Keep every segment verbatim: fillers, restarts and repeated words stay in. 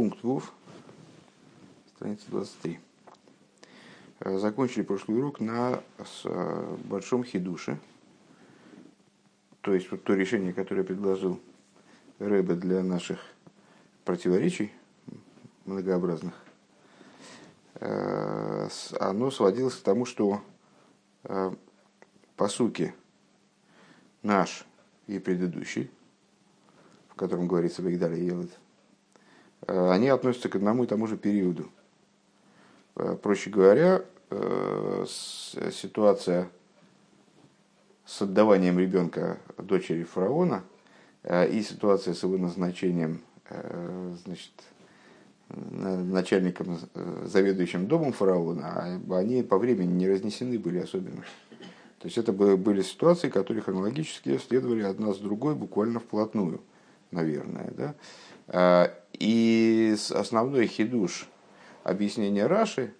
пункт Вов, страница двадцать три. Закончили прошлый урок на большом хидуше, то есть вот то решение, которое предложил Ребе для наших противоречий многообразных, оно сводилось к тому, что пасуки наш и предыдущий, в котором говорится «Вигдаль Елет», они относятся к одному и тому же периоду. Проще говоря, ситуация с отдаванием ребенка дочери фараона и ситуация с его назначением, значит, начальником, заведующим домом фараона, они по времени не разнесены были особенно. То есть это были ситуации, которые хронологически следовали одна с другой буквально вплотную, наверное, да? И основной хидуш объяснения Раши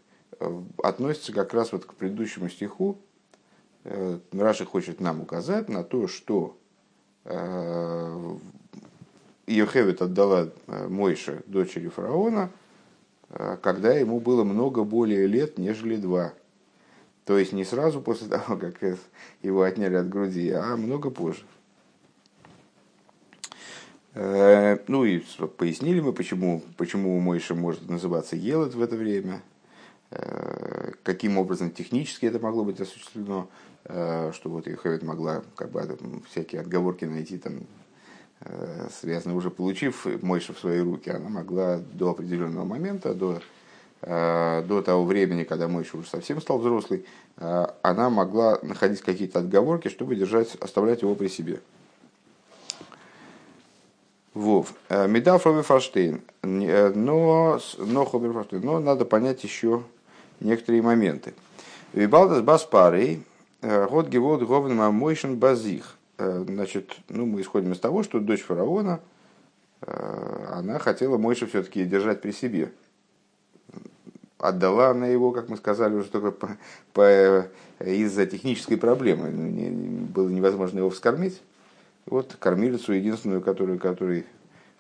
относится как раз вот к предыдущему стиху. Раши хочет нам указать на то, что Йохевед отдала Мойше, дочери фараона, когда ему было много более лет, нежели два. То есть не сразу после того, как его отняли от груди, а много позже. Ну и пояснили мы, почему, почему Мойша может называться Елет в это время, каким образом технически это могло быть осуществлено, что вот Йохевед могла как бы всякие отговорки найти, там, связанные уже получив Мойшу в свои руки, она могла до определенного момента, до, до того времени, когда Мойша уже совсем стал взрослый, она могла находить какие-то отговорки, чтобы держать, оставлять его при себе. Вов. Медав Роберфорштейн. Но, но, но надо понять еще некоторые моменты. Вибалдас Баспарей. Год Гевод Говен Мамойшен Базих. Значит, ну, мы исходим из того, что дочь фараона, она хотела Мойшу все-таки держать при себе. Отдала она его, как мы сказали, уже только по, по, из-за технической проблемы. Было невозможно его вскормить. Вот кормилицу единственную, которую, которой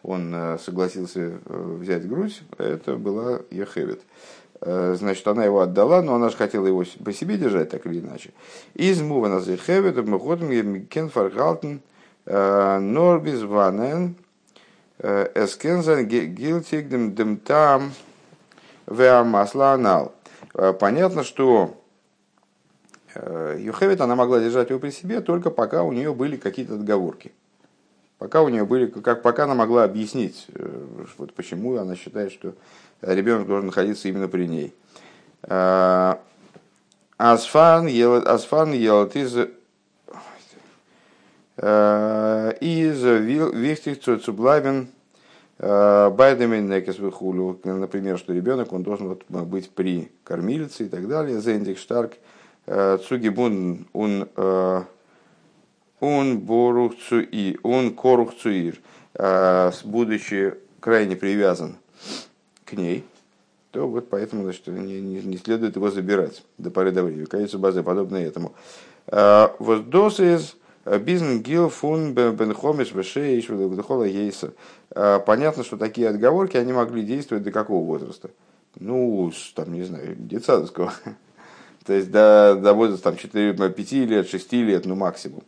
он согласился взять грудь, это была Йохевед. Значит, она его отдала, но она же хотела его по себе держать, так или иначе. Из мувана за Йохевед, мы ходим, кен фаргалтен, норбис ванен, эскензан гилтигдем демтам, веамасланал. Понятно, что Йохевед, она могла держать его при себе, только пока у нее были какие-то отговорки. Пока, у нее были, как, пока она могла объяснить, вот почему она считает, что ребенок должен находиться именно при ней. Асфан елет из вихтих цуцублавин байдами некес вихулю. Например, что ребенок он должен быть при кормилице и так далее. Зендик штарк. Цугибун он он борухцуи он корухцуир, будучи крайне привязан к ней, то вот поэтому, значит, не, не следует его забирать до поры до времени. Конечно, базы подобные этому. Воздос из бизнгил фун бенхомис вешеиш вдохола ейса. Понятно, что такие отговорки они могли действовать до какого возраста? Ну, там не знаю, детсадовского. То есть до, до возраста там, четыре, пять лет, шесть лет, ну максимум.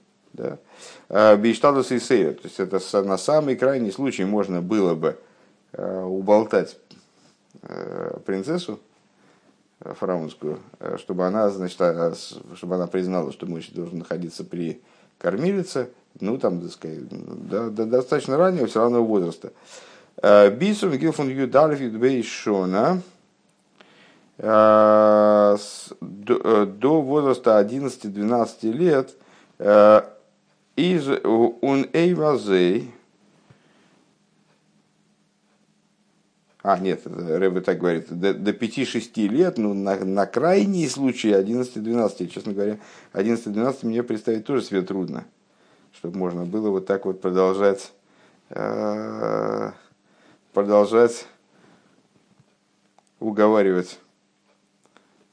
Бейштадус и сейвер. То есть это на самый крайний случай можно было бы э, уболтать э, принцессу э, фараонскую, э, чтобы, она, значит, а, чтобы она признала, что муж должен находиться при кормилице, ну там, так сказать, до, до достаточно раннего, все равно возраста. Бисум гилфун юдалев юдбейшона. До возраста одиннадцати-двенадцати лет из он эйвазей. А, нет, Рэбе так говорит, до, до пяти-шести лет, ну, на, на крайний случай одиннадцати-двенадцати, честно говоря, одиннадцати-двенадцати мне представить тоже себе трудно, чтобы можно было вот так вот продолжать, продолжать уговаривать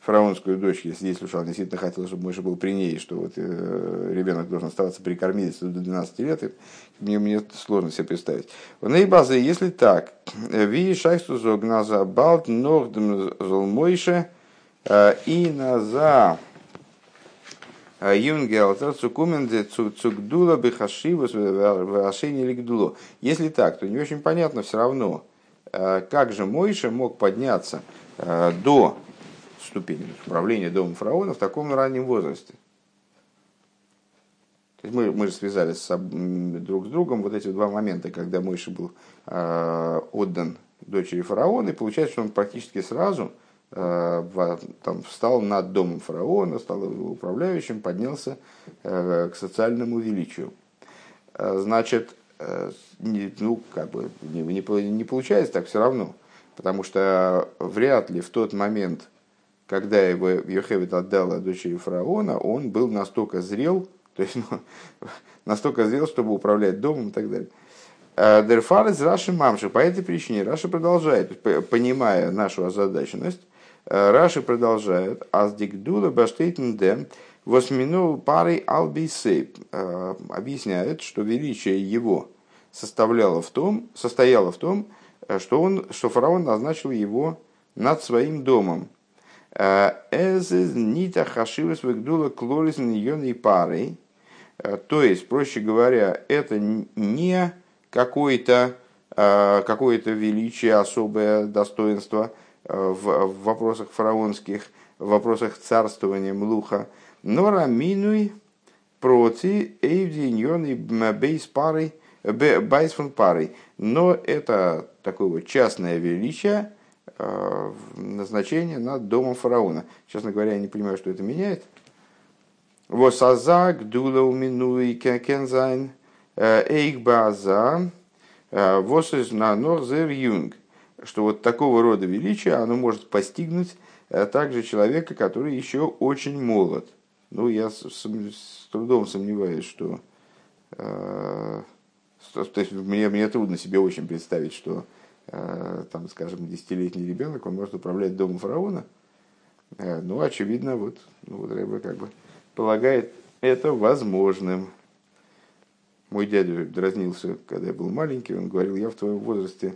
фараонскую дочь, если, если уж она действительно хотела, чтобы Моше был при ней, что вот э, ребенок должен оставаться при кормилице до двенадцати лет, мне, мне сложно себе представить. В наибазе, если так, ви шайсу зогназа балт ногдем золмойше и наза юнгел цукумензе цукдула бихашивус вашени лигдуло. Если так, то не очень понятно все равно, как же Моше мог подняться до ступени управления домом фараона в таком раннем возрасте. То есть мы, мы же связали с, друг с другом вот эти два момента, когда Моше был э, отдан дочери фараона, и получается, что он практически сразу э, в, там, встал над домом фараона, стал его управляющим, поднялся э, к социальному величию. Значит, э, не, ну, как бы, не, не, не получается так все равно, потому что вряд ли в тот момент, когда его Йохевед отдала дочери фараона, он был настолько зрел, то есть ну, настолько зрел, чтобы управлять домом и так далее. Дерфар из Раши Мамши. По этой причине Раши продолжает, понимая нашу озадаченность, Раши продолжает. Аздикдула баштейтен дэн восьминул парой албейсейп. Объясняет, что величие его составляло в том, состояло в том, что, он, что фараон назначил его над своим домом. То есть, проще говоря, это не какое-то, какое-то величие, особое достоинство в, в вопросах фараонских, в вопросах царствования Млуха. Но раминуй проти эйвдиньоны бейс парой, бейс фон парой. Но это такое вот частное величие, назначение над домом фараона. Честно говоря, я не понимаю, что это меняет. Восазак дулау минуи кензайн эйкбаза восизнанорзер юнг. Что вот такого рода величие, оно может постигнуть также человека, который еще очень молод. Ну, я с, с, с трудом сомневаюсь, что... Э, то есть мне, мне трудно себе очень представить, что... Там, скажем, десятилетний ребенок, он может управлять домом фараона. Ну, очевидно, вот, ну, вот Ребе как бы полагает это возможным. Мой дядя дразнился, когда я был маленький, он говорил, я в твоем возрасте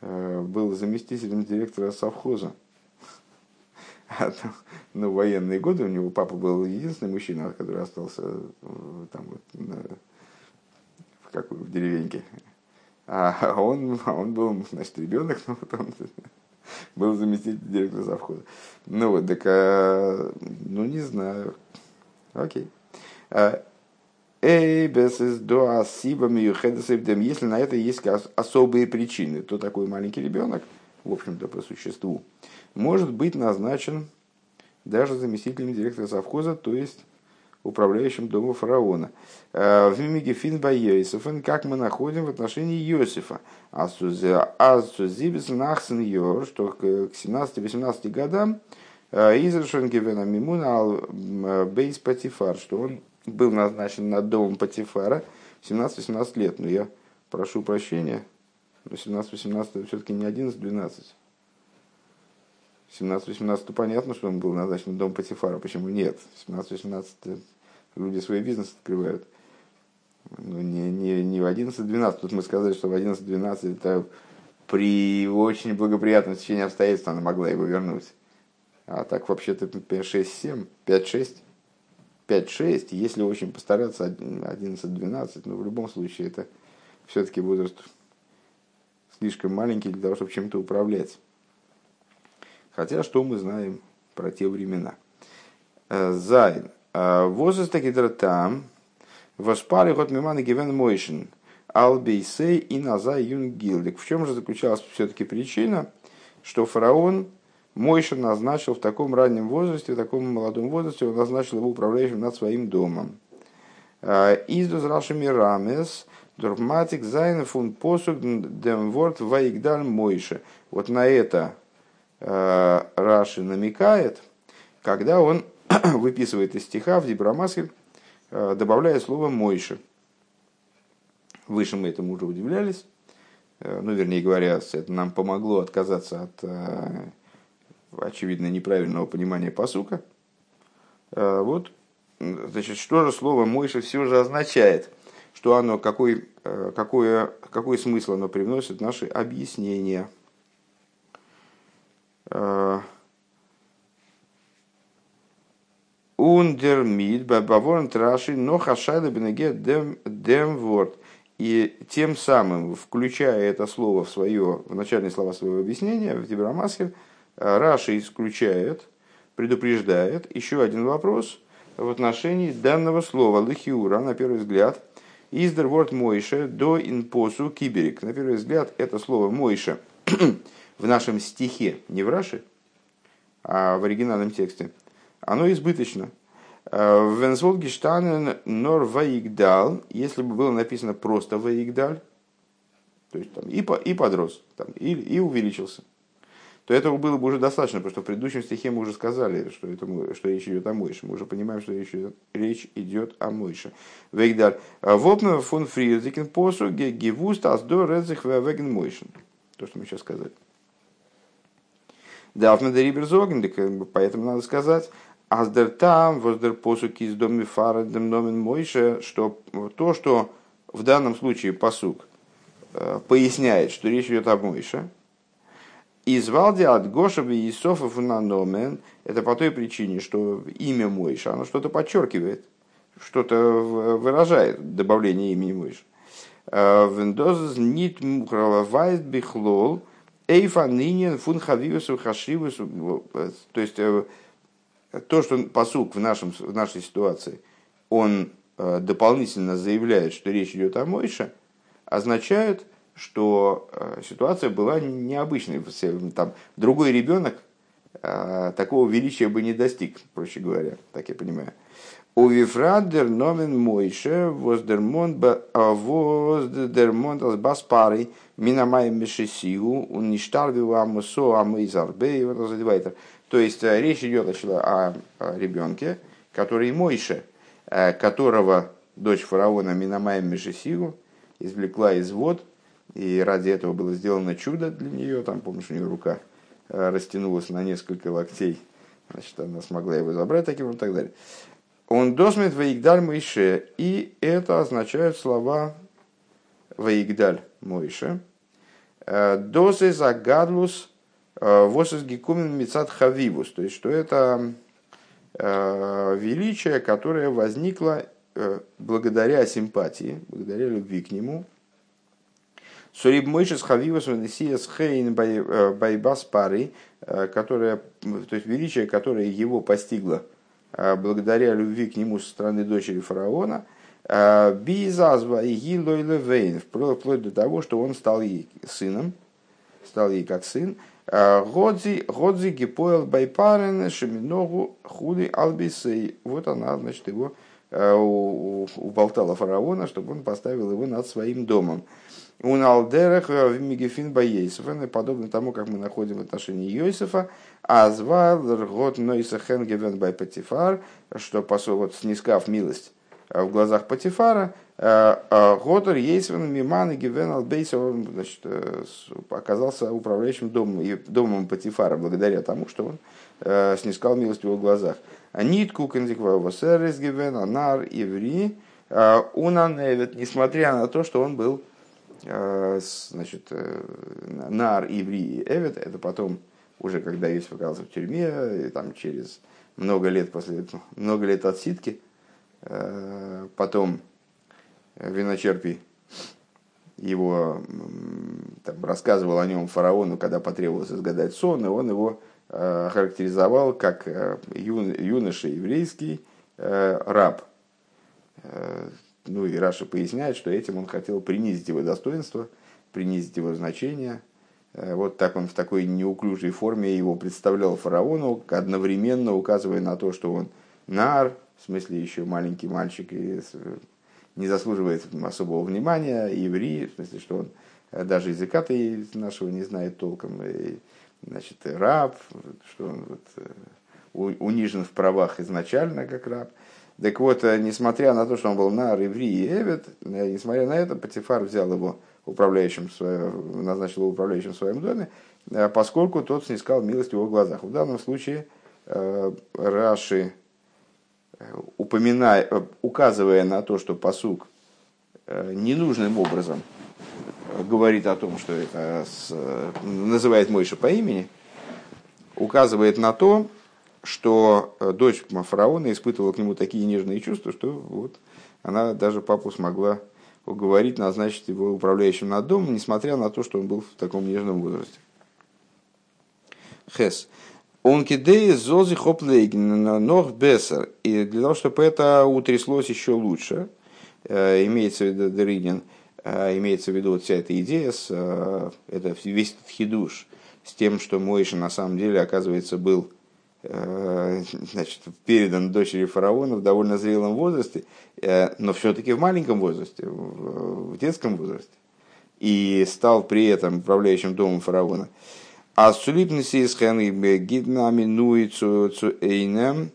был заместителем директора совхоза. А, ну, в военные годы у него папа был единственный мужчина, который остался там вот, на, в, какой, в деревеньке. А он, он был, значит, ребенок, но вот он был заместитель директора совхоза. Ну вот, так, а, ну не знаю. Окей. Если на это есть особые причины, то такой маленький ребенок, в общем-то, по существу, может быть назначен даже заместителем директора совхоза, то есть управляющим домом фараона. В мимике Финба Йосифен, как мы находим в отношении Йосифа, Азузибис Нахсен Йор, что к семнадцати-восемнадцати годам Изершен Гевена Мимуна Бейс Патифар, что он был назначен над домом Патифара в семнадцать-восемнадцать лет. Но я прошу прощения, но семнадцать-восемнадцать это все-таки не одиннадцать-двенадцать. семнадцать-восемнадцать понятно, что он был назначен дом Патифара. Почему нет? семнадцать-восемнадцать люди свой бизнес открывают. Ну, не, не, не в одиннадцать-двенадцать. Тут мы сказали, что в одиннадцать-двенадцать это при очень благоприятном течении обстоятельств она могла его вернуть. А так вообще-то шесть-семь, пять-шесть. пять-шесть, если очень постараться, одиннадцать-двенадцать. Но в любом случае это все-таки возраст слишком маленький для того, чтобы чем-то управлять. Хотя, что мы знаем про те времена. Зайн. Возраст таки дратам. Воспары год миманы гивен мойшин. Албейсей и назай юнгилдик. В чем же заключалась все-таки причина, что фараон Мойша назначил в таком раннем возрасте, в таком молодом возрасте, он назначил его управляющим над своим домом. Издус раши мирамес. Дурматик зайн фун посуг дем ворд ваигдаль Мойша. Вот на это Раши намекает, когда он выписывает из стиха в Дибрамаске, добавляя слово «Мойше». Выше мы этому уже удивлялись. Ну, вернее говоря, это нам помогло отказаться от очевидно, неправильного понимания пасука. Вот, значит, что же слово «Мойша» все же означает? Что оно, какой, какое, какой смысл оно привносит в наши объяснения? Ундермид, бабаворн, траши, но хашайда бенеге демворд. И тем самым, включая это слово в свое, в начальные слова своего объяснения, в Дибрамасхель, Раши исключает, предупреждает еще один вопрос в отношении данного слова лыхиура, на первый взгляд, издер ворд Мойше до инпосу киберик. На первый взгляд, это слово Мойше в нашем стихе, не в Раши, а в оригинальном тексте, оно избыточно. Венсволд гештанен нор ваигдал, если бы было написано просто ваигдаль, то есть там и, по, и подрос, там, и, и увеличился, то этого было бы уже достаточно, потому что в предыдущем стихе мы уже сказали, что, это, что речь идет о Мойше. Мы уже понимаем, что речь идет, речь идет о Мойше. Ваигдаль. Вопна фон фриерзикен посу гевуст аздо рэдзих вэвэген Мойшен. То, что мы сейчас сказали. Дафна де риберзогн, поэтому надо сказать... Аздер там, воздер посук из доми фара, дем номен Мойше, что то, что в данном случае посук поясняет, что речь идет о Мойше, из Валди от Гошева и Исофа фунаномен, это по той причине, что имя Мойше, оно что-то подчеркивает, что-то выражает добавление имени Мойше. Вендозес нит мухрала вайт бихлол, эйфа нинен фун хавивусу хашивусу, то есть... То, что пасук в, нашем, в нашей ситуации, он э, дополнительно заявляет, что речь идет о Мойше, означает, что э, ситуация была необычной. Там, другой ребенок э, такого величия бы не достиг, проще говоря, так я понимаю. У вифрадер номен Мойше воздермонт воздермонт баспарой минамай мешесигу уништарвиву амусо амизарбе и вот он задевает. То есть речь идет о, о ребенке, который Мойше, которого дочь фараона Минамай Мешесигу извлекла из вод, и ради этого было сделано чудо для нее. Там, помнишь, у нее рука растянулась на несколько локтей, значит, она смогла его забрать таким и так далее. Он досмет ваигдаль Мойше, и это означают слова ваигдаль Мойше. Досы загадлус восс гекумен мицат хавивус, то есть что это э, величие, которое возникло э, благодаря симпатии, благодаря любви к нему. Суриб Мойшес хавивус венесиес хейн байбас пари, которое, то есть величие, которое его постигло э, благодаря любви к нему со стороны дочери фараона. Э, Бизазва и гилой левейн, вплоть до того, что он стал ей сыном, стал ей как сын. Годзи, Годзи, Гипоэл, Байпарен, Шеминогу, Худы, Албисей. Вот она, значит, его уболтала фараона, чтобы он поставил его над своим домом. Уналдерах, Мигефин, Баейсефен, и подобно тому, как мы находим в отношении Йосефа, Азвал, Ргот, Нойсахен, Гевен, Байпатифар, что, вот, снискав милость в глазах Патифара, Готер Ейсвен Миман и Гивен Албейсов оказался управляющим домом, домом Патифара благодаря тому, что он э, снискал милость в его глазах. Нитку Кандиквава Сервис Гивен Анар Иври Унаневет, несмотря на то, что он был э, значит, Нар Иври и Эвет, это потом уже когда Йосиф оказался в тюрьме, и там через много лет после много лет отсидки, э, потом виночерпий его там, рассказывал о нем фараону, когда потребовалось изгадать сон, и он его э, характеризовал как э, юн, юноша еврейский э, раб. Э, ну и Раша поясняет, что этим он хотел принизить его достоинство, принизить его значение. Э, вот так он в такой неуклюжей форме его представлял фараону, одновременно указывая на то, что он нар, в смысле еще маленький мальчик, и не заслуживает особого внимания, еврей, в смысле, что он даже языка-то нашего не знает толком, и, значит, и раб, что он вот, унижен в правах изначально как раб. Так вот, несмотря на то, что он был нар, еврей и эвет, несмотря на это, Патифар взял его управляющим, назначил его управляющим в своем доме, поскольку тот снискал милость в его глазах. В данном случае Раши, упоминая, указывая на то, что пасук ненужным образом говорит о том, что это с, называет Мойша по имени, указывает на то, что дочь фараона испытывала к нему такие нежные чувства, что вот она даже папу смогла уговорить, назначить его управляющим над домом, несмотря на то, что он был в таком нежном возрасте. Хес. Онкидеи зози хоплейгин нох бессер. И для того, чтобы это утряслось еще лучше, имеется в виду Деридин, имеется в виду вот вся эта идея, с, это весь этот хидуш, с тем, что Мойша на самом деле, оказывается, был, значит, передан дочери фараона в довольно зрелом возрасте, но все-таки в маленьком возрасте, в детском возрасте, и стал при этом управляющим домом фараона. А сулипнеси из хэнгэ гиднами нуицу эйнэм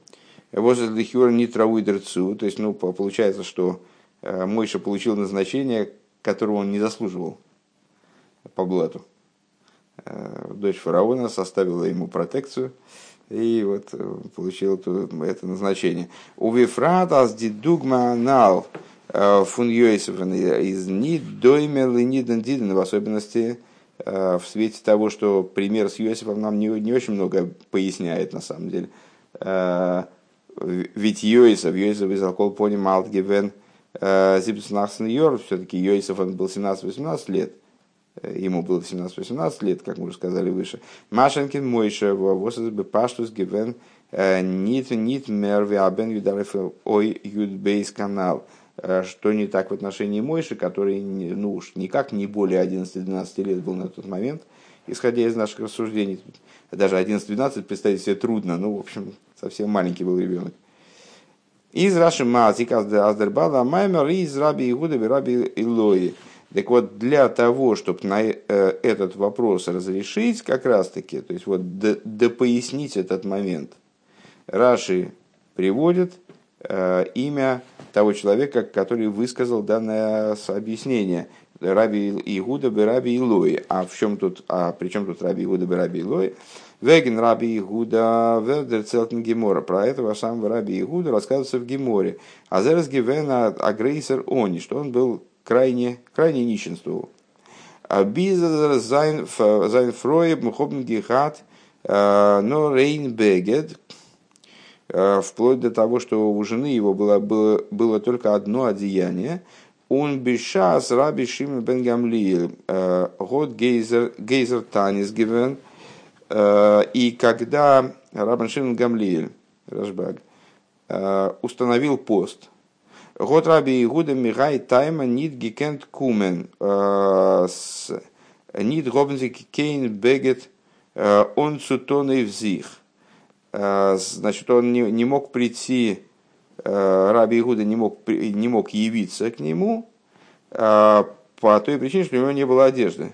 возлихюр нитроуидерцу. То есть, ну, получается, что Мойша получил назначение, которого он не заслуживал по блату. Дочь фараона составила ему протекцию. И вот получил это назначение. У Вифрата с дедугма нал фуньёйсовен из ни доймел и ни дендиден. В особенности в свете того, что пример с Йосифом нам не, не очень много поясняет на самом деле. Ведь Йосиф, Йосиф из Алколпони Малтгивен Зипснахсен Йор, все-таки Йосиф он был семнадцать-восемнадцать лет. Ему было семнадцать-восемнадцать лет, как мы уже сказали выше. Машенкин Мойша восемь бы паштус гивен нит нит мерви абен юдарев ой юдбейс канал. Что не так в отношении Мойши, который, ну уж никак не более одиннадцати-двенадцати лет был на тот момент, исходя из наших рассуждений. Даже одиннадцать-двенадцать представить себе трудно, ну в общем совсем маленький был ребенок. Из Раши Маазик Аздербада Маймер и из Раби Иуда и Раби Илои. Так вот, для того, чтобы на этот вопрос разрешить, как раз-таки, то есть, вот, допояснить этот момент, Раши приводит э, имя того человека, который высказал данное объяснение. Раби Иуда бе Раби Илои. А в чем тут, а при чем тут Раби Иуда бе Раби Илои? Веген Раби Иуда вердер целтен Гемора. Про этого самого Раби Иуда рассказывается в Геморе. Азерс гивена агрейсер они, что он был крайне, крайне нищенствовал. Бизер зайн фрой мухобн гихат, но рейн бегет. Вплоть до того, что у жены его было, было, было только одно одеяние. Он бешас раби Шимон бен Гамлиэль. Год гейзер танис гивен. И когда рабан Шимон Гамлиэль, Рашбаг, установил пост, Год раби Иуда мигай тайма нит гикент кумен нит гобнзик кейн бегет он цутоны взих. Значит, он не, не мог прийти, раби Иуда не мог, не мог явиться к нему по той причине, что у него не было одежды.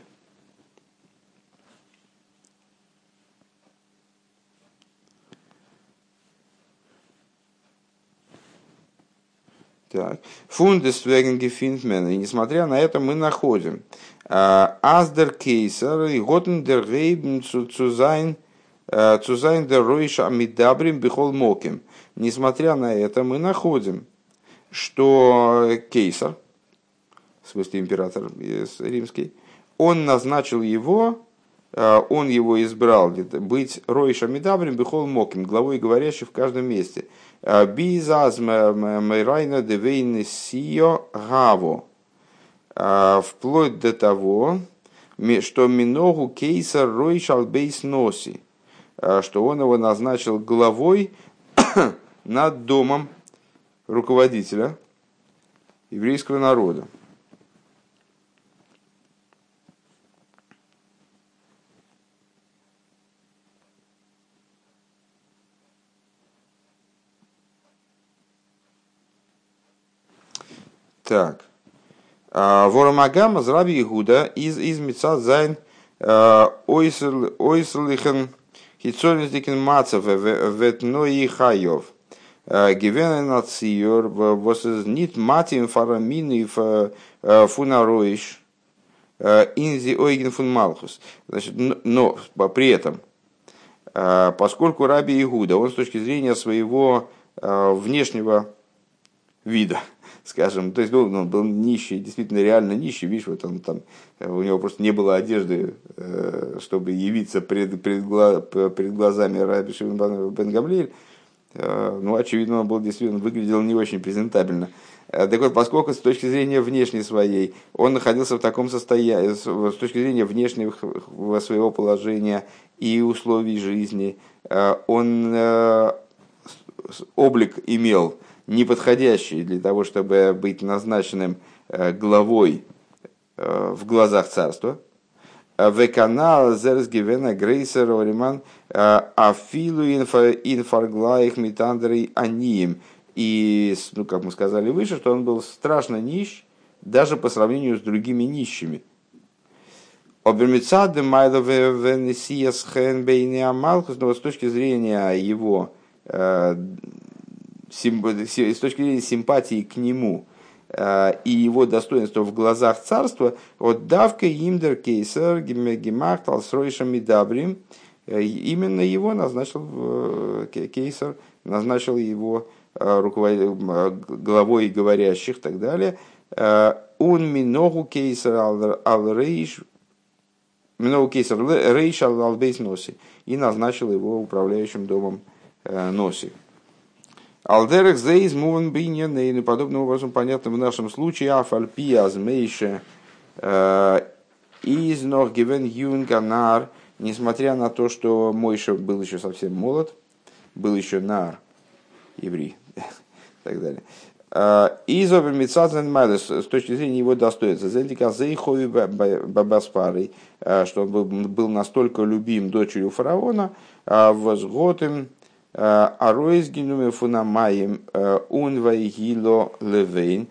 Так. И несмотря на это мы находим Аздер Кейсер и Готен дер Рейбен Цузайн дер Ройш Амидабрим Бихол Моким. Несмотря на это мы находим, что Кейсер, в смысле император римский, он назначил его, он его избрал быть Ройш Амидабрим Бихол Моким, главой говорящей в каждом месте. Вплоть до того, что Миногу Кейсар Рой Шалбейс Носи, что он его назначил главой над домом руководителя еврейского народа. Так. Воромагама из Раби Иуда из из Мицад зайн ойсл ойслихен хитсолиздикен мацев ветной хайов гивенациор воссознит матим фарамины фунароиш инзи ойген фун малхус. Значит, но при этом, поскольку Раби Игуда, он с точки зрения своего внешнего вида, скажем, то есть ну, он был нищий, действительно реально нищий, видишь, вот он там, у него просто не было одежды, чтобы явиться пред, пред, пред глазами Раби Шимон бен Гамлиэль. Ну, очевидно, он был действительно выглядел не очень презентабельно. Так вот, поскольку с точки зрения внешней своей, он находился в таком состоянии, с точки зрения внешнего своего положения и условий жизни, он облик имел неподходящий для того, чтобы быть назначенным главой в глазах царства. Веканал зерсгивена грейсер олиман афилу инфарглаих митандрей анием. И, ну, как мы сказали выше, что он был страшно нищ, даже по сравнению с другими нищими. Обермицады майдове венесиас хенбейнеа малхус, но с точки зрения его, э, сим, с точки зрения симпатии к нему э, и его достоинства в глазах царства, от давка имдер кейсер гемагемах талсройша мидабрим, именно его назначил э, кейсер, назначил его главой говорящих и так далее. «Ун миногу кейсер ал рейш, миногу кейсер рейш ал бейс носи». И назначил его управляющим домом Носи. «Алдерек зейз муван биньянейн». Подобным образом понятно в нашем случае «Афальпи азмейше из ног гивен юнганар». Несмотря на то, что Мойша был еще совсем молод, был еще нар, еврей, и так далее. Изобер Митсадзен Майлес, с точки зрения его достоинства, Зендика Зейхови Бабаспарой, что он был, был настолько любим дочерью фараона, возготым Ароизгинуме Фунамаем Унвайгило Левейн,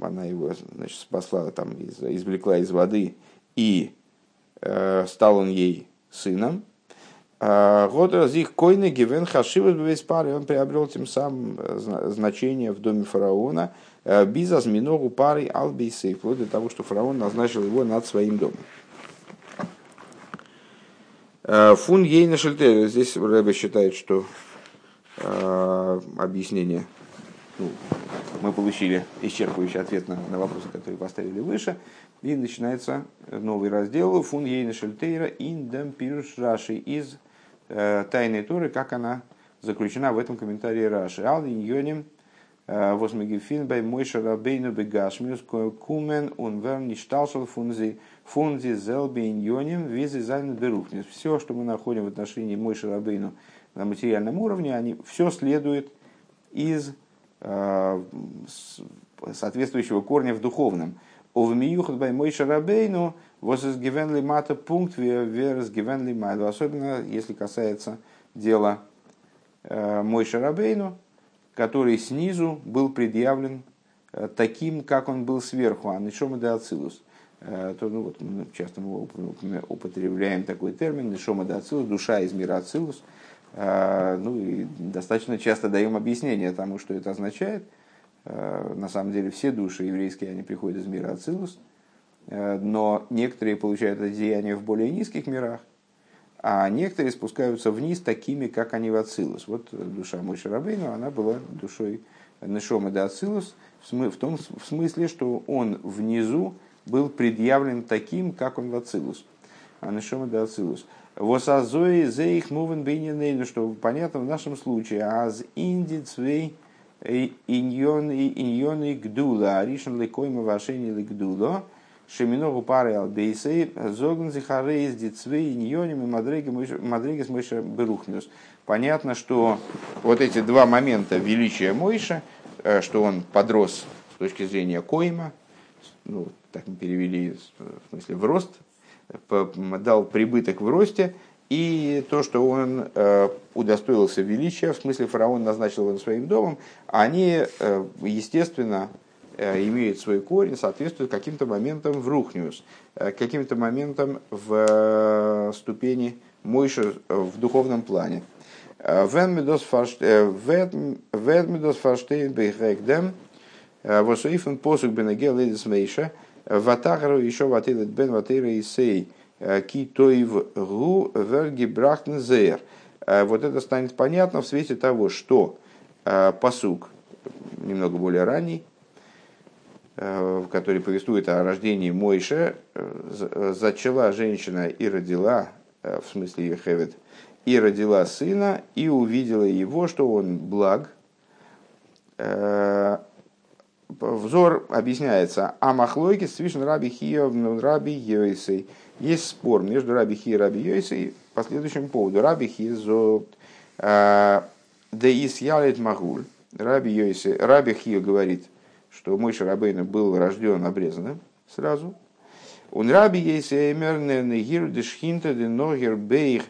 она его, значит, спасла, там, из, извлекла из воды, и э, стал он ей сыном. Годразих койны гивен хашивас бевеспары, он приобрел тем самым значение в доме фараона бизнес минору пары албейсы, вплоть до того, что фараон назначил его над своим домом. Фун ейна шельтер, здесь Рэбе считает, что объяснение, ну, мы получили исчерпывающий ответ на, на вопросы, которые поставили выше. И начинается новый раздел «Фун ейна шельтера ин дем пируш Раши» из «Тайной Торы», как она заключена в этом комментарии Раши. «Ал иньоним восмегифин бай Мойша Рабейну бегашмиус кумен унверн ништалшал фунзи фунзи зелби иньоним визи зайн берухнис». Все, что мы находим в отношении Мойша Рабейну на материальном уровне, они, все следует из э, соответствующего корня в духовном. Особенно если касается дела Мойше Рабейну, который снизу был предъявлен таким, как он был сверху, «нешома де ацилус». Ну, вот, часто мы употребляем такой термин «нешома де ацилус», «душа из мира ацилус». Ну, и достаточно часто даем объяснение тому, что это означает. На самом деле все души еврейские, они приходят из мира Ацилус, но некоторые получают одеяние в более низких мирах, а некоторые спускаются вниз такими, как они в Ацилус. Вот душа Мойше Рабейну, она была душой Нешома де Ацилус, в том в смысле, что он внизу был предъявлен таким, как он в Ацилус. А Нешома де Ацилус. «Восазои зейх мувен бейненейну», что понятно в нашем случае, «аз инди цвей иньон и иньон и гдула аришен лекойма вашени легдуло шеминогу пары албейсы зогн зихары из децвы иньоним и мадригес Мойша берухнюс». Понятно, что вот эти два момента величия Мойша, что он подрос с точки зрения койма, ну так мы перевели, в смысле в рост, дал прибыток в росте. И то, что он удостоился величия, в смысле фараон назначил его своим домом, они, естественно, имеют свой корень, соответствуют каким-то моментам в рухниус, каким-то моментам в ступени Мойши в духовном плане. «Ведмедос фарштейн бейхэкдэм, восуифен посук бенеге лэдис Мейша». Ватахару еще ватилет бен ватира исей китоев гу верги брахнзер. Вот это станет понятно в свете того, что пасук немного более ранний, который повествует о рождении Мойше, зачала женщина и родила, в смысле Йохевед, и родила сына, и увидела его, что он благ. Взор объясняется. А махлойки свишен раби Хиев, раби Йойсей. Есть спор между раби Хи и раби Йойсей по следующему поводу. Раби Хи зовут Деис ялит магуль. Раби Йойсей, раби Хи говорит, что Мойше Рабейну был рожден обрезанным сразу. Он раби Йойсей эмерне негир дешхинта деногер бейх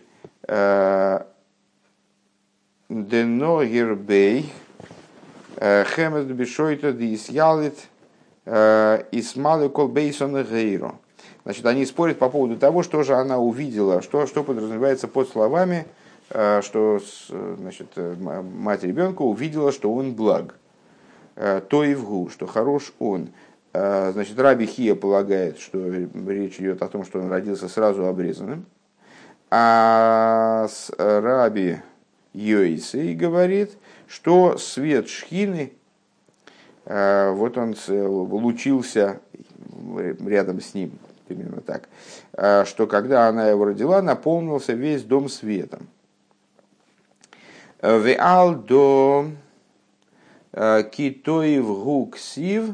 деногер бейх. Хэмэд бешойта дисьялит исмалы колбейсона гейро. Значит, они спорят по поводу того, что же она увидела, что, что подразумевается под словами, что, значит, мать ребенка увидела, что он благ. То и вгу, что хорош он. Значит, раби Хия полагает, что речь идет о том, что он родился сразу обрезанным. А с раби Йойсей говорит, что свет Шхины, вот он лучился рядом с ним, именно так, что когда она его родила, наполнился весь дом светом. Веал до китоев гуксив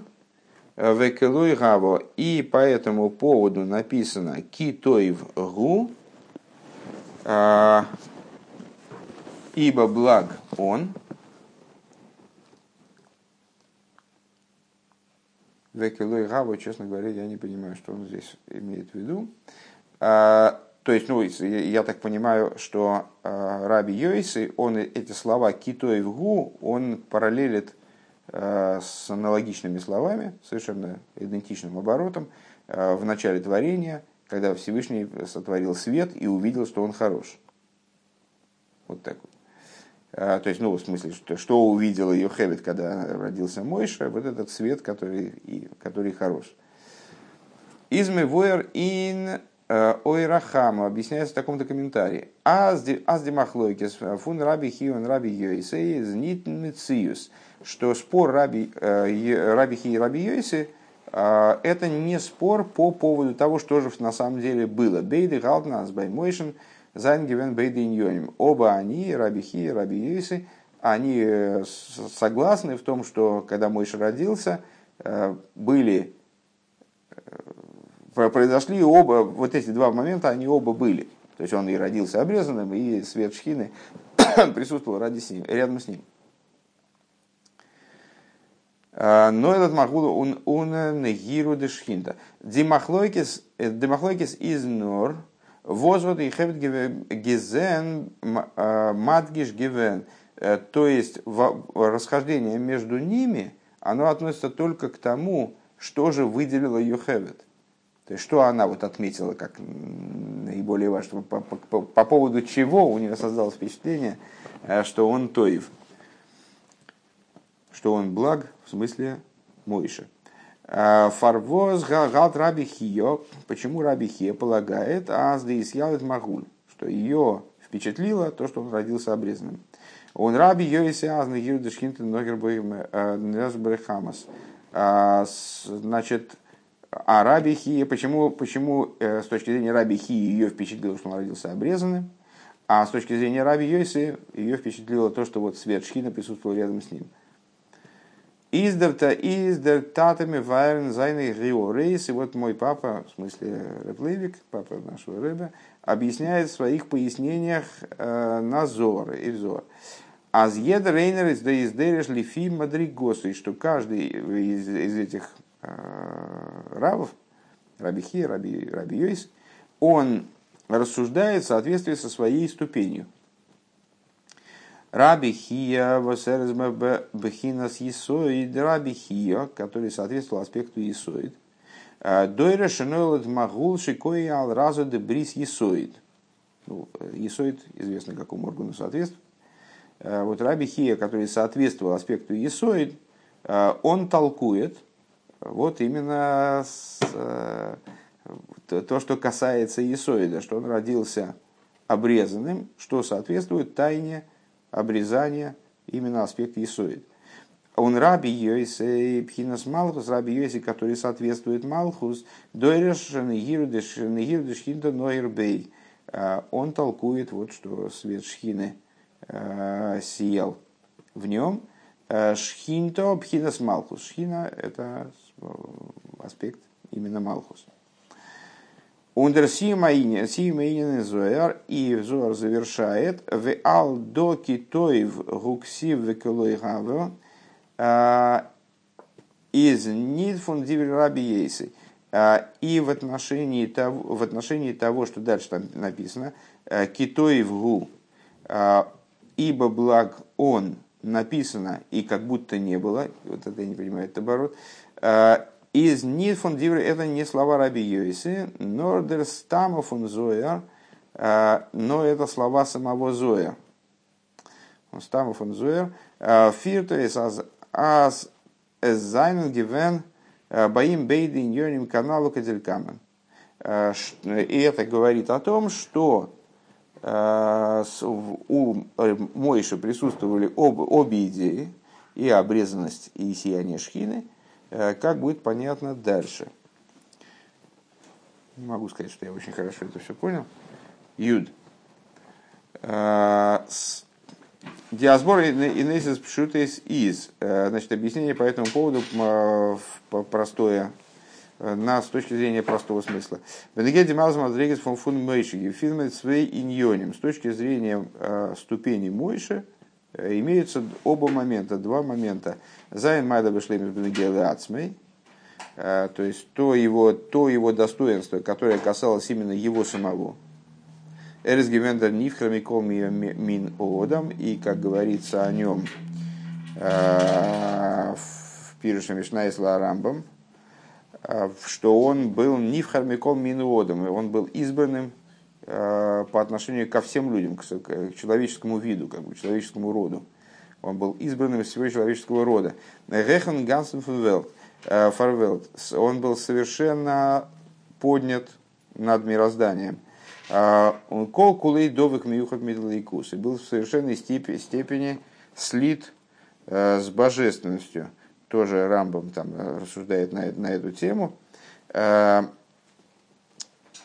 векелой гаво. И по этому поводу написано китоев гу, ибо благ он. Векелой Гаву, честно говоря, я не понимаю, что он здесь имеет в виду. А, то есть, ну, я так понимаю, что а, раби Йойси, он эти слова Китоев Гу, он параллелит а, с аналогичными словами, совершенно идентичным оборотом, а, в начале творения, когда Всевышний сотворил свет и увидел, что он хорош. Вот так вот. То есть, ну, в смысле, что, что увидела Йохевед, когда родился Мойша, вот этот свет, который, и, который хорош. «Изме воер ин ойрахама» объясняется в таком-то комментарии. «Азди махлойкес фун раби хион раби Йойсей знит мециюс», что спор раби, раби Хи и раби Йойси – это не спор по поводу того, что же на самом деле было. «Бейды галтна азбай Мойшин». Оба они, раби Хи и раби Йойси, они согласны в том, что когда Мойша родился, были, произошли оба, вот эти два момента, они оба были. То есть он и родился обрезанным, и свет Шхины присутствовал ради с ним, рядом с ним. Но этот махлук он он негиру де Шхинта. Демахлойкис демахлойкис из нор. Возвод и хэвит гизен матгиш гивен. То есть расхождение между ними, оно относится только к тому, что же выделила Йохевед. То есть, что она вот отметила как наиболее важно, по, по, по, по поводу чего у нее создалось впечатление, что он тоев. Что он благ, в смысле Мойше. Фарвоз галт раби Хио. Почему раби Хио полагает, аз деис ялит магуль, что ее впечатлило то, что он родился обрезанным. Он раби Йойси аз негир дешхинтен ногер брехамас. Значит, а раби Хио, почему, почему с точки зрения раби Хио ее впечатлило, что он родился обрезанным, а с точки зрения раби Йойси ее впечатлило то, что вот свет Шхина присутствовал рядом с ним. Издерта, издертатами вайрен зайны рио рейс. И вот мой папа, в смысле Реплевик, папа нашего Рэба, объясняет в своих пояснениях э, на Зор и в Зор. Азъед рейнерис да издереш лифи мадригосы. Что каждый из, из этих э, рабов, раби Хи, раби, раби Йойс, он рассуждает в соответствии со своей ступенью. Раби Хия, Бхинас Есоид, раби Хия, который соответствовал аспекту Есоид. Дойра Шинойлад Магул Шикои Алразу де Брис Есоид. Есоид известно какому органу соответствует. Вот раби Хия, который соответствовал аспекту Есоид, он толкует вот именно с, э, то, что касается Есоида, что он родился обрезанным, что соответствует тайне обрезания именно аспекта Есоида. Он раби Йоисе Пхинас Малхус, раби Йоисе, который соответствует Малхус, дойреш Шенегирудеш Шенегирудеш Хинда Нойрбей. Он толкует, вот, что свет Шхины э, сиял в нем. Шхинто Пхинас Малхус. Шхина – это аспект именно Малхус. Ундер Сиимаинин Зоар, и Зоар завершает, «Ве ал до китоев гуксив веколой гаве, из нит фон дивер раби ейсы». И в отношении того, в отношении того, что дальше там написано, «Китоев гу, ибо благ он», написано и как будто не было, вот это я не понимаю, это оборот, из нит фон дивер, это не слова раби Йоисы, нордер стама фон Зояр, но это слова самого Зояр. Стама фон Зояр, фирто из аз зайнен гивен баим бейдин йоним каналу каделькамен. И это говорит о том, что у Моиши присутствовали об, обе идеи, и обрезанность, и сияние Шхины, как будет понятно дальше. Не могу сказать, что я очень хорошо это все понял. Юд. Диасбор инесис пшутес из. Значит, объяснение по этому поводу простое. На, с точки зрения простого смысла. С точки зрения э, ступени Мойши э, имеются оба момента, два момента. Э, то есть то его, то его достоинство, которое касалось именно его самого. И, как говорится о нем э, в Пируше Мишна Исла Рамбам, что он был нивхармиком минуодом, и он был избранным э, по отношению ко всем людям, к, к человеческому виду, как бы, к человеческому роду. Он был избранным из всего человеческого рода. Рехан Гансен Фарвелд, он был совершенно поднят над мирозданием. Он кол кулей довик миюхат медлайкус, и был в совершенной степени, степени слит э, с божественностью. Тоже Рамбам там рассуждает на, на эту тему,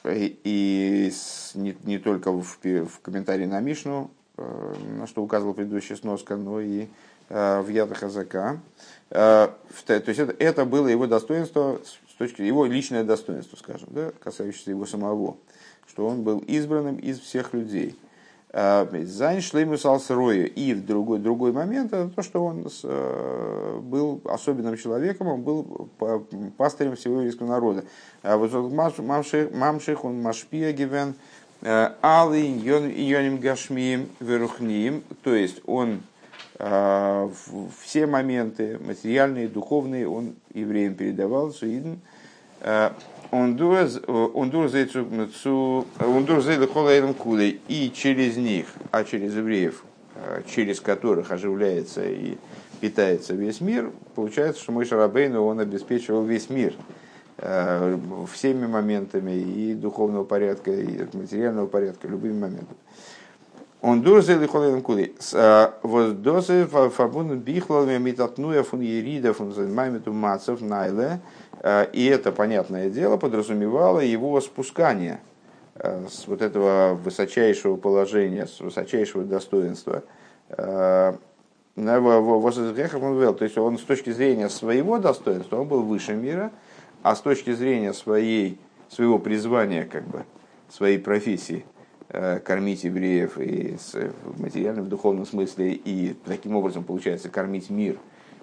и не, не только в, в комментарии на Мишну, на что указывал предыдущая сноска, но и в Яд ха-Зака. То есть это, это было его достоинство, с точки, его личное достоинство, скажем, да, касающееся его самого, что он был избранным из всех людей. И в другой, другой момент это то, что он был особенным человеком, он был пастырем всего еврейского народа. Мамших он машпия гивен, алы иньоним гашмиим верухниим, то есть он все моменты материальные, духовные, он евреям передавал, суиден. И через них, а через евреев, через которых оживляется и питается весь мир, получается, что Моше Рабейну он обеспечивал весь мир всеми моментами и духовного порядка, и материального порядка, любыми моментами. Он дурзел и холоден кули. Воздосы фарбун бихлами метатнуя фун еридов фун займамету мацев найле. И это, понятное дело, подразумевало его спускание с вот этого высочайшего положения, с высочайшего достоинства. То есть он с точки зрения своего достоинства он был выше мира, а с точки зрения своей, своего призвания, как бы, своей профессии, кормить евреев и в материальном, в духовном смысле, и таким образом, получается, кормить мир,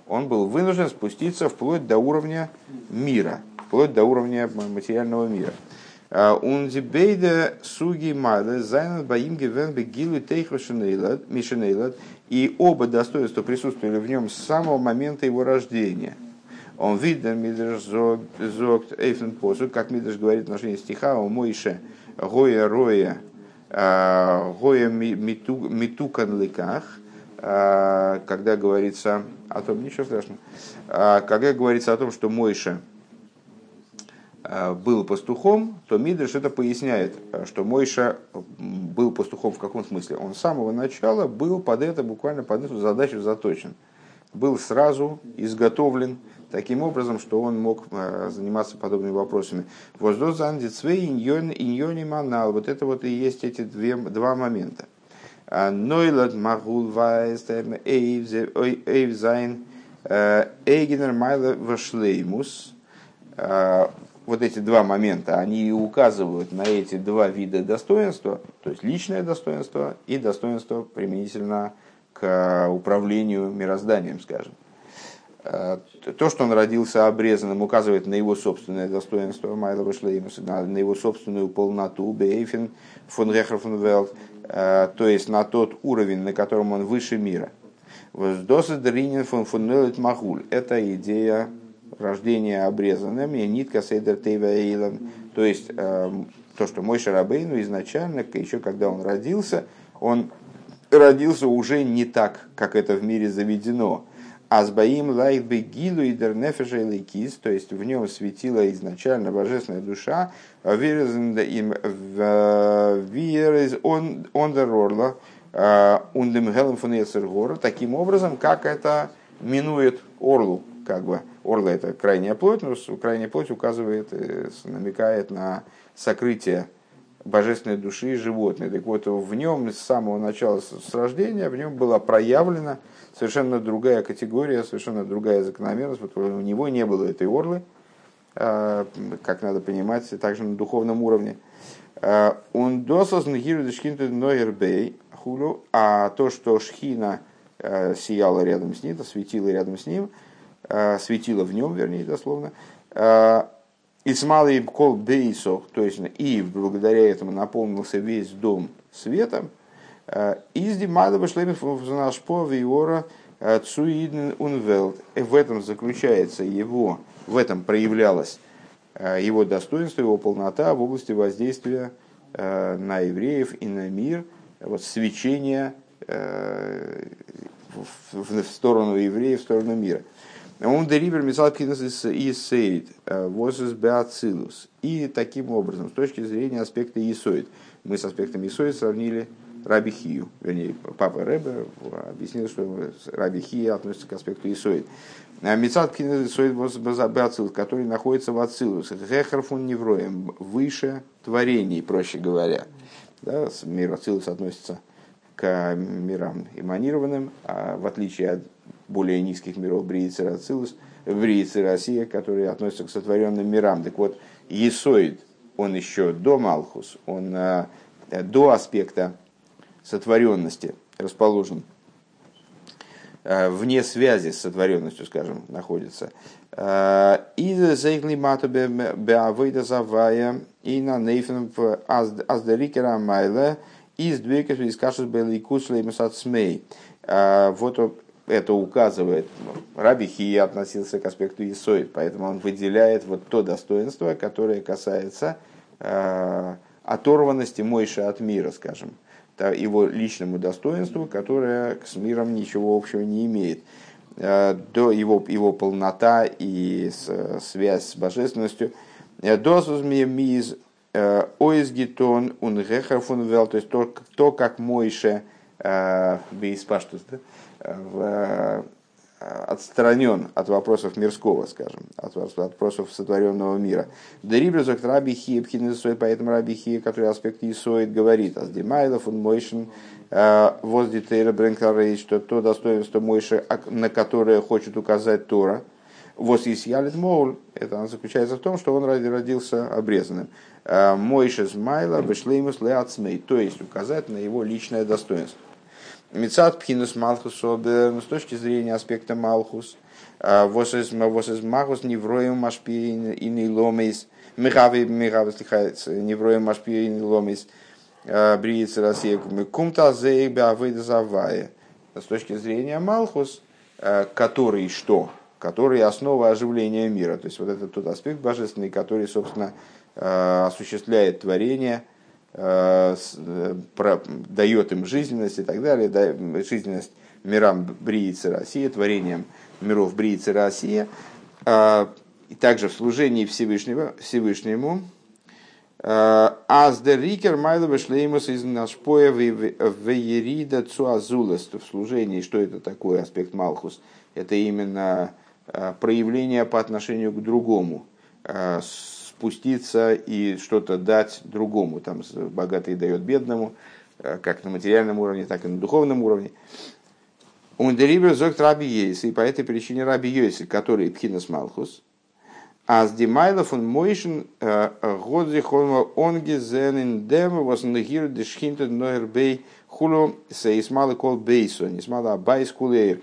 он был вынужден спуститься вплоть до уровня мира, вплоть до уровня материального мира. И оба достоинства присутствовали в нем с самого момента его рождения. Он виден Мидраш зогт эйфен посук, как Мидраш говорит в отношении стиха, «О Моише гоя роя, гоя митукан ликах». когда говорится о том, ничего страшного, когда говорится о том, что Мойша был пастухом, то Мидраш это поясняет, что Мойша был пастухом в каком смысле? Он с самого начала был под это, буквально под эту задачу заточен. Был сразу изготовлен таким образом, что он мог заниматься подобными вопросами. Вот это вот и есть эти две, два момента. Нойлад Магул Вайстерм Эйвзайн Эйгенер Майла Вашлеймус. Вот эти два момента, они и указывают на эти два вида достоинства, то есть личное достоинство и достоинство применительно к управлению мирозданием, скажем. То, что он родился обрезанным, указывает на его собственное достоинство, на его собственную полноту, Бейфен фон Рехерфенвелд, то есть на тот уровень, на котором он выше мира. Это идея рождения обрезанным, то есть то, что Мойша Рабейну изначально, еще когда он родился, он родился уже не так, как это в мире заведено. Азбаим лайк бегилу и дернефеша лейкис, то есть в нем светила изначально божественная душа, вирезанда им вирез он дерорла, ундем гелем фонесергора, таким образом, как это минует орлу, как бы орла это крайняя плоть, но крайняя плоть указывает, намекает на сокрытие божественной души и животных. Так вот, в нем с самого начала, с рождения, в нем была проявлена совершенно другая категория, совершенно другая закономерность. Вот у него не было этой орлы, как надо понимать, также на духовном уровне. А то, что Шхина сияла рядом с ним, светила рядом с ним, светила в нем, вернее, дословно, Исмалый кол бейсо, то есть и благодаря этому наполнился весь дом светом. Из Димадова шлемов в наш повиора цуиден унвелд. В этом заключается его, в этом проявлялось его достоинство, его полнота в области воздействия на евреев и на мир, вот свечение в сторону евреев, в сторону мира. И таким образом, с точки зрения аспекта Есоид, мы с аспектом Есоид сравнили Раби Хию, вернее, папа Ребе объяснил, что Раби Хия относится к аспекту Есоид. Мицат Кинезисоид Бацилус, который находится в Ацилус, Хехарфун Невроем, выше творений, проще говоря. Да, мир Ацилус относится к мирам эманированным, а в отличие от более низких миров Бриицер Ацилус, Бриицер Россия, которые относятся к сотворенным мирам. Так вот, Есоид, он еще до Малхус, он а, до аспекта сотворенности расположен, а, вне связи с сотворенностью, скажем, находится. И заиклимату беавыда завая и на нейфен аздерикера майла из двеков из кашус беликус леймсат смей. Вот он. Это указывает, Раби Хия относился к аспекту Есоид, поэтому он выделяет вот то достоинство, которое касается э, оторванности Мойши от мира, скажем, его личному достоинству, которое с миром ничего общего не имеет. Э, до его, его полнота и с, связь с божественностью. Дозузмиемиз ойзгитон унгехафунвел, то есть то, то как Мойше э, бейспаштус, да? В, отстранен от вопросов мирского, скажем, от вопросов сотворенного мира. Дерибрюзок Раби Хия, Пхинесой, поэтому Раби Хия, который аспект Есоид, говорит, Аздемайлов, он Мойшин, воздитейра Бренкларейч, что то достоинство Мойши, на которое хочет указать Тора, Восисьялит Моул, это оно заключается в том, что он родился обрезанным. Мойши Змайла, Вешлеймус Леацмей, то есть указать на его личное достоинство. Мицат пхинус малхус обер, с точки зрения аспекта малхус, вос из малхус невроем машпиин и неломис, михави михави слихается невроем машпиин и неломис, бриется Россия кумта зейба выдазавая. С точки зрения малхус, который что, который основа оживления мира, то есть вот этот тот аспект божественный, который собственно осуществляет творение. Дает им жизненность и так далее, жизненность мирам Бриицы Россия, творением миров Бриицы Россия, и также в служении Всевышнего, Всевышнему. Аздер Рикер Майлова Шлеймус из Нашпоя Веерида Цуазулас. В служении, что это такое, аспект Малхус? Это именно проявление по отношению к другому. Спуститься и что-то дать другому. Там богатый дает бедному, как на материальном уровне, так и на духовном уровне. Ундерибер зогт Раби Йейси, и по этой причине Раби Йейси, который Пхинас Малхус, аз димайлов он мойшен годзи хонва онги зен индем воснагир дешхинтед ноэрбей хулу сейсмалы кол бейсу, несмала абайс кулэйр.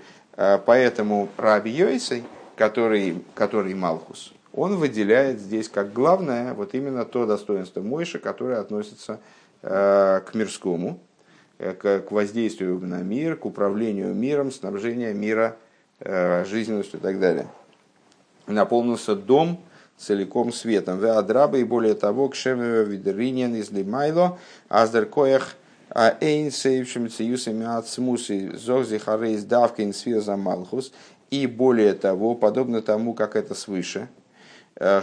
Поэтому Раби Йейси, который, который Малхус, он выделяет здесь как главное вот именно то достоинство Мойши, которое относится э, к мирскому, э, к, к воздействию на мир, к управлению миром, снабжению мира э, жизненностью и так далее. Наполнился дом целиком светом. Веадраба и более того, к шемеве видеринен из лимайло, аздеркоях эйнсейвшим циюсами ацмусы, зогзихарей сдавкин свирза малхус. И более того, подобно тому, как это свыше,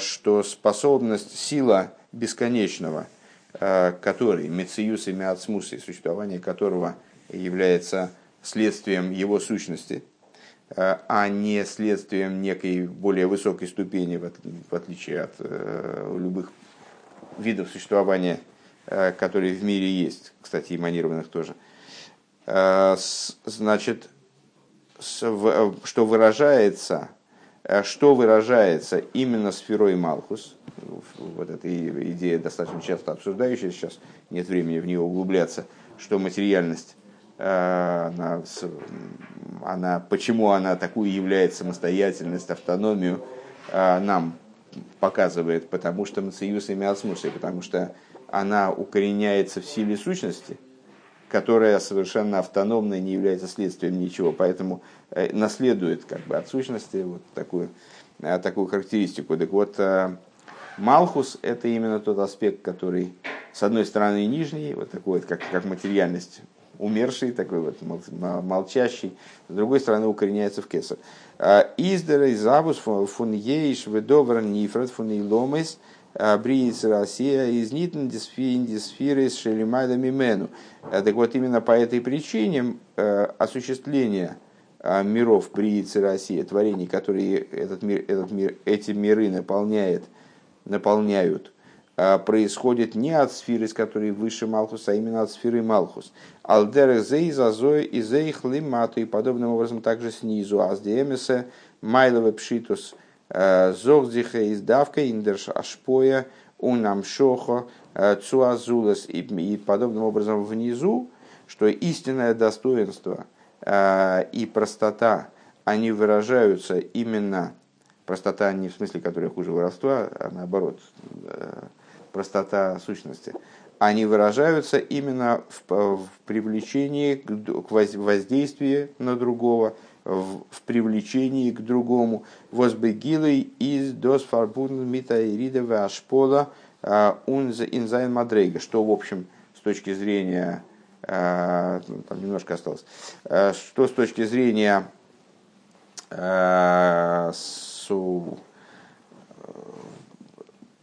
что способность, сила бесконечного, который, мециюс и меацмус, существование которого является следствием его сущности, а не следствием некой более высокой ступени, в отличие от любых видов существования, которые в мире есть, кстати, эманированных тоже, значит, что выражается... Что выражается именно сферой Малхус, вот эта идея достаточно часто обсуждающаяся, сейчас нет времени в нее углубляться, что материальность, она, она, почему она такую являет самостоятельность, автономию, нам показывает, потому что мациюс и миасмус, потому что она укореняется в силе сущности, которая совершенно автономна и не является следствием ничего, поэтому наследует как бы от сущности вот такую, такую характеристику. Так вот, Малхус – это именно тот аспект, который, с одной стороны, нижний, вот такой вот, как, как материальность, умерший, такой вот молчащий, с другой стороны, укореняется в кесар. «Издерей завус фун ейш ведовр нифрат фун иломес». Брииц Россия из Нитн Дисфирис Шелимайда Мимену. Так вот, именно по этой причине осуществление миров Брииц Россия, творений, которые этот мир, этот мир, эти миры наполняет, наполняют, происходит не от сферы, с которой выше Малхус, а именно от сферы Малхус. Алдерех зей зазой и зей хлимату, и подобным образом также снизу. Аздиэмисе майлове пшитус. Зогдиха издавка индерш ашпоя унамшохо цуазулас, и подобным образом внизу, что истинное достоинство и простота, они выражаются именно, простота не в смысле, которая хуже воровства, а наоборот, простота сущности, они выражаются именно в, в привлечении к воздействию на другого, в привлечении к другому. Возбегилый из досфарбун митаиридова ашпола унз инзайн мадрейга, что в общем с точки зрения там немножко осталось, что с точки зрения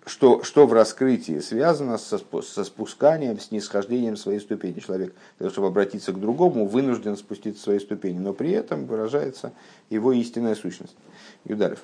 что, что в раскрытии связано со, со спусканием, с нисхождением своей ступени. Человек, для того, чтобы обратиться к другому, вынужден спуститься свои ступени, но при этом выражается его истинная сущность. Юдарев.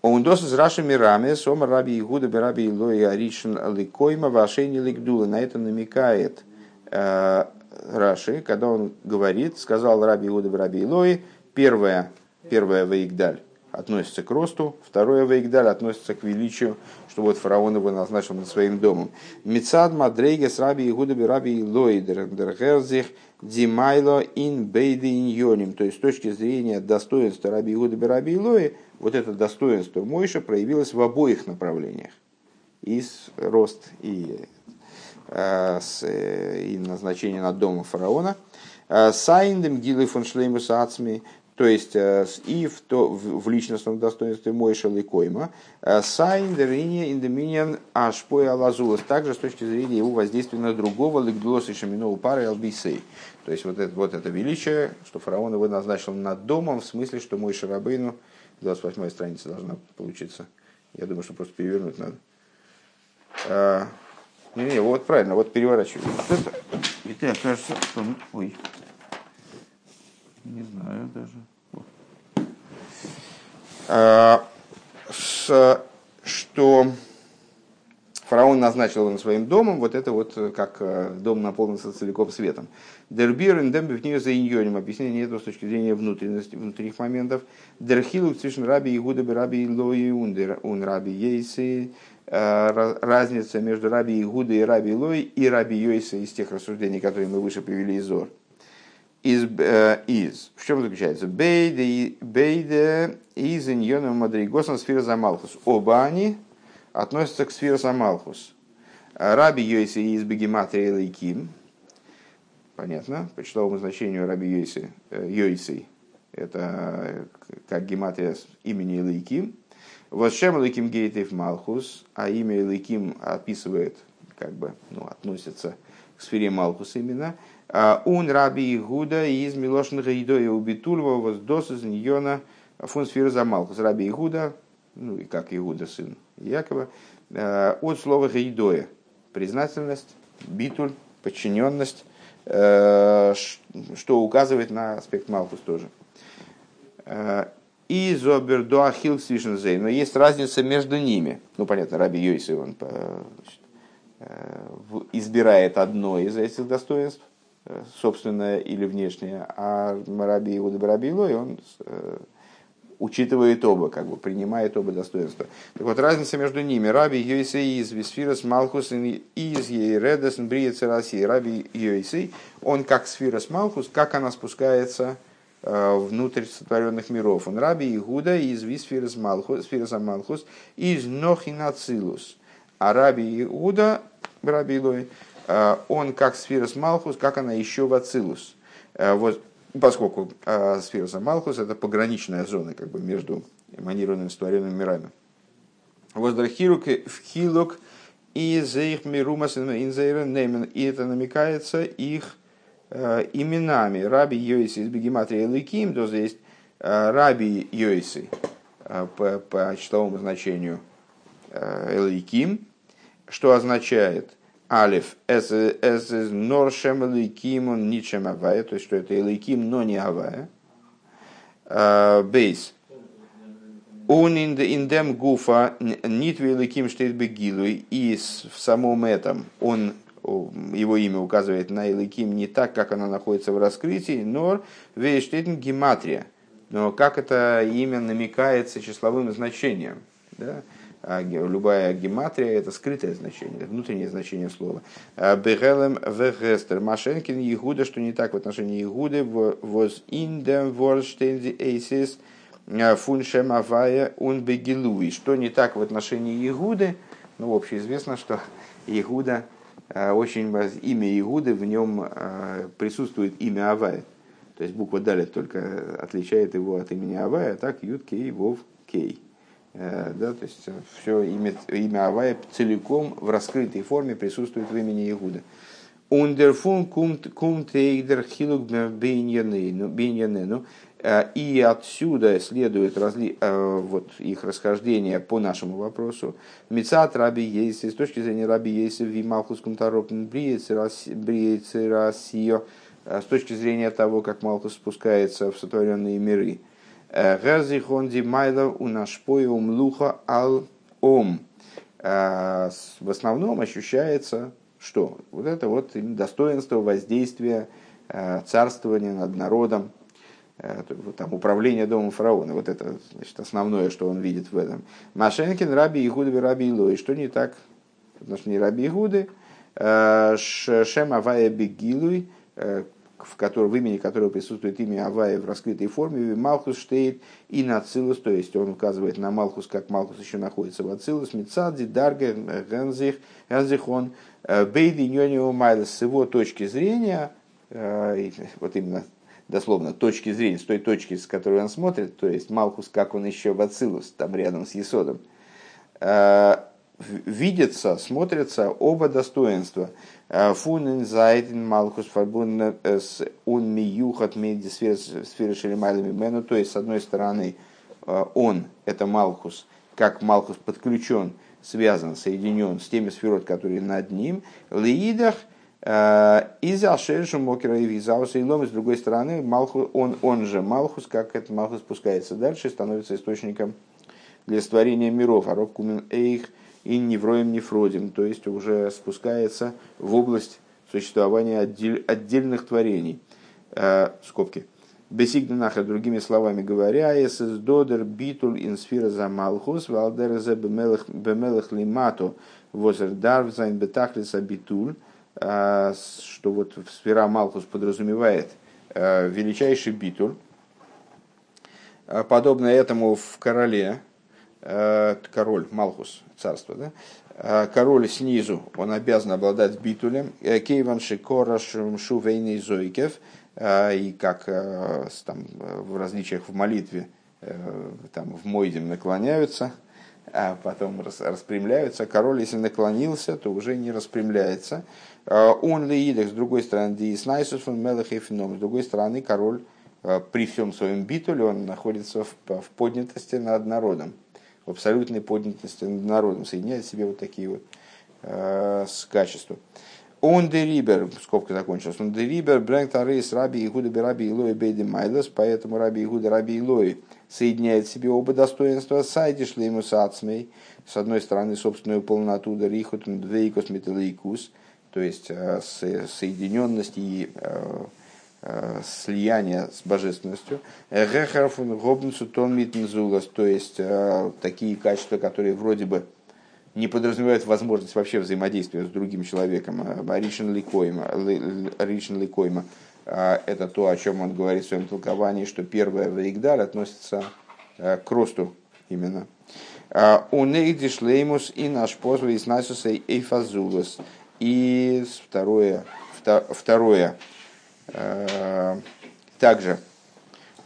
«Оундос из раши мирами, сома раби Игуда, бераби Илои, аришн ликойма, вашейни ликдула». На это намекает э, Раши, когда он говорит, сказал раби Игуда, бераби Илои, первое, первое ваигдаль относится к росту, второе ваигдаль относится к величию, что вот фараон его назначил над своим домом. Мицад мадрейгес раби Игуда би раби Илои дергерзих димайло ин бейдиньоним. То есть с точки зрения достоинства раби Игуда би раби Илои, вот это достоинство Мойши проявилось в обоих направлениях. И рост, и, и назначение над домом фараона. Сайндем гилы фон шлеймус ацми. то есть и в, то, в, в личностном достоинстве Моиша Ликойма, сайн дерини индоминиан ашпой алазулас, также с точки зрения его воздействия на другого ликдулоса и шаминову пары албисей. То есть вот это, вот это величие, что фараон его назначил над домом, в смысле, что Моише Рабейну, двадцать восьмая страница должна получиться. Я думаю, что просто перевернуть надо. Не-не, вот правильно, вот переворачиваю. Вот это. И ты окажешься, что... Ой. Не знаю даже. А, с, что фараон назначил его своим домом, вот это вот как дом наполнился целиком светом. Дербирен дембив не за иньоним, объяснение этого с точки зрения внутренности, внутренних моментов. Дерхилу цвишн раби Игуда раби Лои ун раби Ейси. Разница между раби Игуда и раби Лои и раби Йейси из тех рассуждений, которые мы выше привели из Зор. Из, э, из. В чем заключается? Бейде, бейде из иньоном мадригосом сфера замалхус. Оба они относятся к сфере замалхус. Раби Йейси из бегематрия лейким. Понятно. По числовому значению раби Йейси, э, Йейси это как гематрия имени лейким. Восшем лейким гейтев малхус. А имя лейким описывает, как бы, ну, относится к сфере малхус именно. «Ун раби Игуда из милошенного идоя убитульва воздос из ньона фун сфера замалхус». Раби Игуда, ну и как Игуда, сын Якова, от слова «гейдоя» – признательность, битуль, подчиненность, что указывает на аспект малхус тоже. «И зобер доа хилк свишен зей». Но есть разница между ними. Ну, понятно, раби Йейси, он избирает одно из этих достоинств, собственное или внешнее, а раби Игуда раби Лои, он э, учитывает оба, как бы принимает оба достоинства. Так вот, разница между ними. Раби Йейси из Висфирос Малхус и из Ейредес Бриец России. Раби Йейси, он как Сфирос Малхус, как она спускается э, внутрь сотворенных миров. Он раби Игуда из Висфирос Малхус, Сфироса Малхус, из Нохинацилус. А раби Игуда, раби Лои, он как сфирос малхус, как она еще в ацилус. Вот, поскольку сфирос малхус это пограничная зона, как бы, между эманированными и сотворенными мирами. Воздрахирук вхилок и заих мирумас инзаирен немен. И это намекается их именами. Раби Йейси из бегематрии лыким, то есть раби Йейси по, по числовому значению лыким, что означает Алиф, эс из норшем лейким, он ничем авая, то есть, что это лейким, но не авая. Бейс. Он индем гуфа, нитве лейким штейт бегилуй, и в самом этом он, его имя указывает на лейким не так, как оно находится в раскрытии, нор вей штейтн гематрия. Но как это имя намекается числовым значением, да? А любая гематрия – это скрытое значение, внутреннее значение слова. «Бегелем вегестер» – «Машенкин Игуда», что не так в отношении Игуды. «Воз индем ворштензи эйсис фуншем авая ун бегилуи», что не так в отношении Игуды. Ну, общеизвестно, что Игуда, очень, имя Игуды, в нем присутствует имя Авая. То есть буква «далит» только отличает его от имени Авая, а так «Юд Кей Вов Кей». Да, то есть все имя, имя Авая целиком в раскрытой форме присутствует в имени Игуда. Ундерфун кумтейдер хилук биньянену. И отсюда следует разли... вот их расхождение по нашему вопросу. Мицат раби Йейси, с точки зрения раби Йейси, вималхус кунтаропн бриецерасио, с точки зрения того, как Малхус спускается в сотворенные миры. В основном ощущается, что вот это вот достоинство воздействия, царствования над народом, там, управление домом фараона. Вот это, значит, основное, что он видит в этом. Машенкин раби Игуда раби Лои. Что не так в отношении раби Игуды? Шем авая бегилуй, в, котором, в имени которого присутствует имя Авая в раскрытой форме, Малхус штейт и на Ацилус, то есть он указывает на Малхус, как Малхус еще находится в Ацилус, Мицадзи, Дарге, Гензих, Гензихон, Бейди, Ньонио Майлес. С его точки зрения, вот именно дословно, точки зрения, с той точки, с которой он смотрит, то есть Малхус, как он еще в Ацилус, там рядом с Есодом, видятся, смотрятся оба достоинства. Фун инзайтин Малхус фарбун с он миюхат меди сферы шелемайлами мену. То есть, с одной стороны, он, это Малхус, как Малхус подключен, связан, соединен с теми сферот, которые над ним, лиидах, из-за шельшем мокера и визауса и лом. С другой стороны, Малхус, он, он же Малхус, как этот Малхус спускается дальше, становится источником для створения миров. Ароб кумен эйх и невроем нефродим. То есть уже спускается в область существования отдель, отдельных творений. Э, скобки. Бесигнанаха, другими словами говоря, эсэс додер битуль инсфира за Малхус валдерзе бемелех лимато возердарв зайн бетахлиса битуль. Что вот сфера Малхус подразумевает величайший битур. Подобно этому в короле, король Малхус, царство, да? Король снизу, он обязан обладать битулем. Кейван шикора шумшу вейны зойкев, и как там, в различиях в молитве, там в мойдем наклоняются, а потом распрямляются. Король, если наклонился, то уже не распрямляется. Он леидах, с другой стороны, диеснайсус фон мелах и феном. С другой стороны, король при всем своем битуле, он находится в, в поднятости над народом, в абсолютной поднятости над народом, соединяет в себе вот такие вот э, с качества. Он де рибер, скобка закончилась, он де рибер, брэнк тарейс, раби Иегуда бераби Илои бейди майлес, поэтому раби Иегуда раби Илои соединяет в себе оба достоинства, сайди шлеймус ацмей, с одной стороны собственную полноту, да рихут мдвейкус металейкус, то есть соединенность и э, э, слияние с божественностью. Гехарфун гобнцу тон митнзулас, то есть э, такие качества, которые вроде бы не подразумевают возможность вообще взаимодействия с другим человеком. Ришен Ликойма, это то, о чем он говорит в своем толковании, что первое вейгдаль относится к росту именно. У нейдишлеймус и наш позвы из насуса эйфазулас. И второе, второе также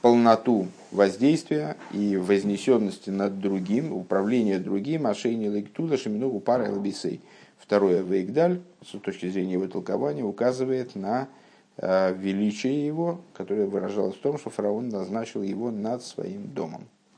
полноту воздействия и вознесенности над другим, управление другим, ашейни лейктуда шеминогу пара элбисей. Второе вейгдаль, с точки зрения его толкования, указывает на величие его, которое выражалось в том, что фараон назначил его над своим домом.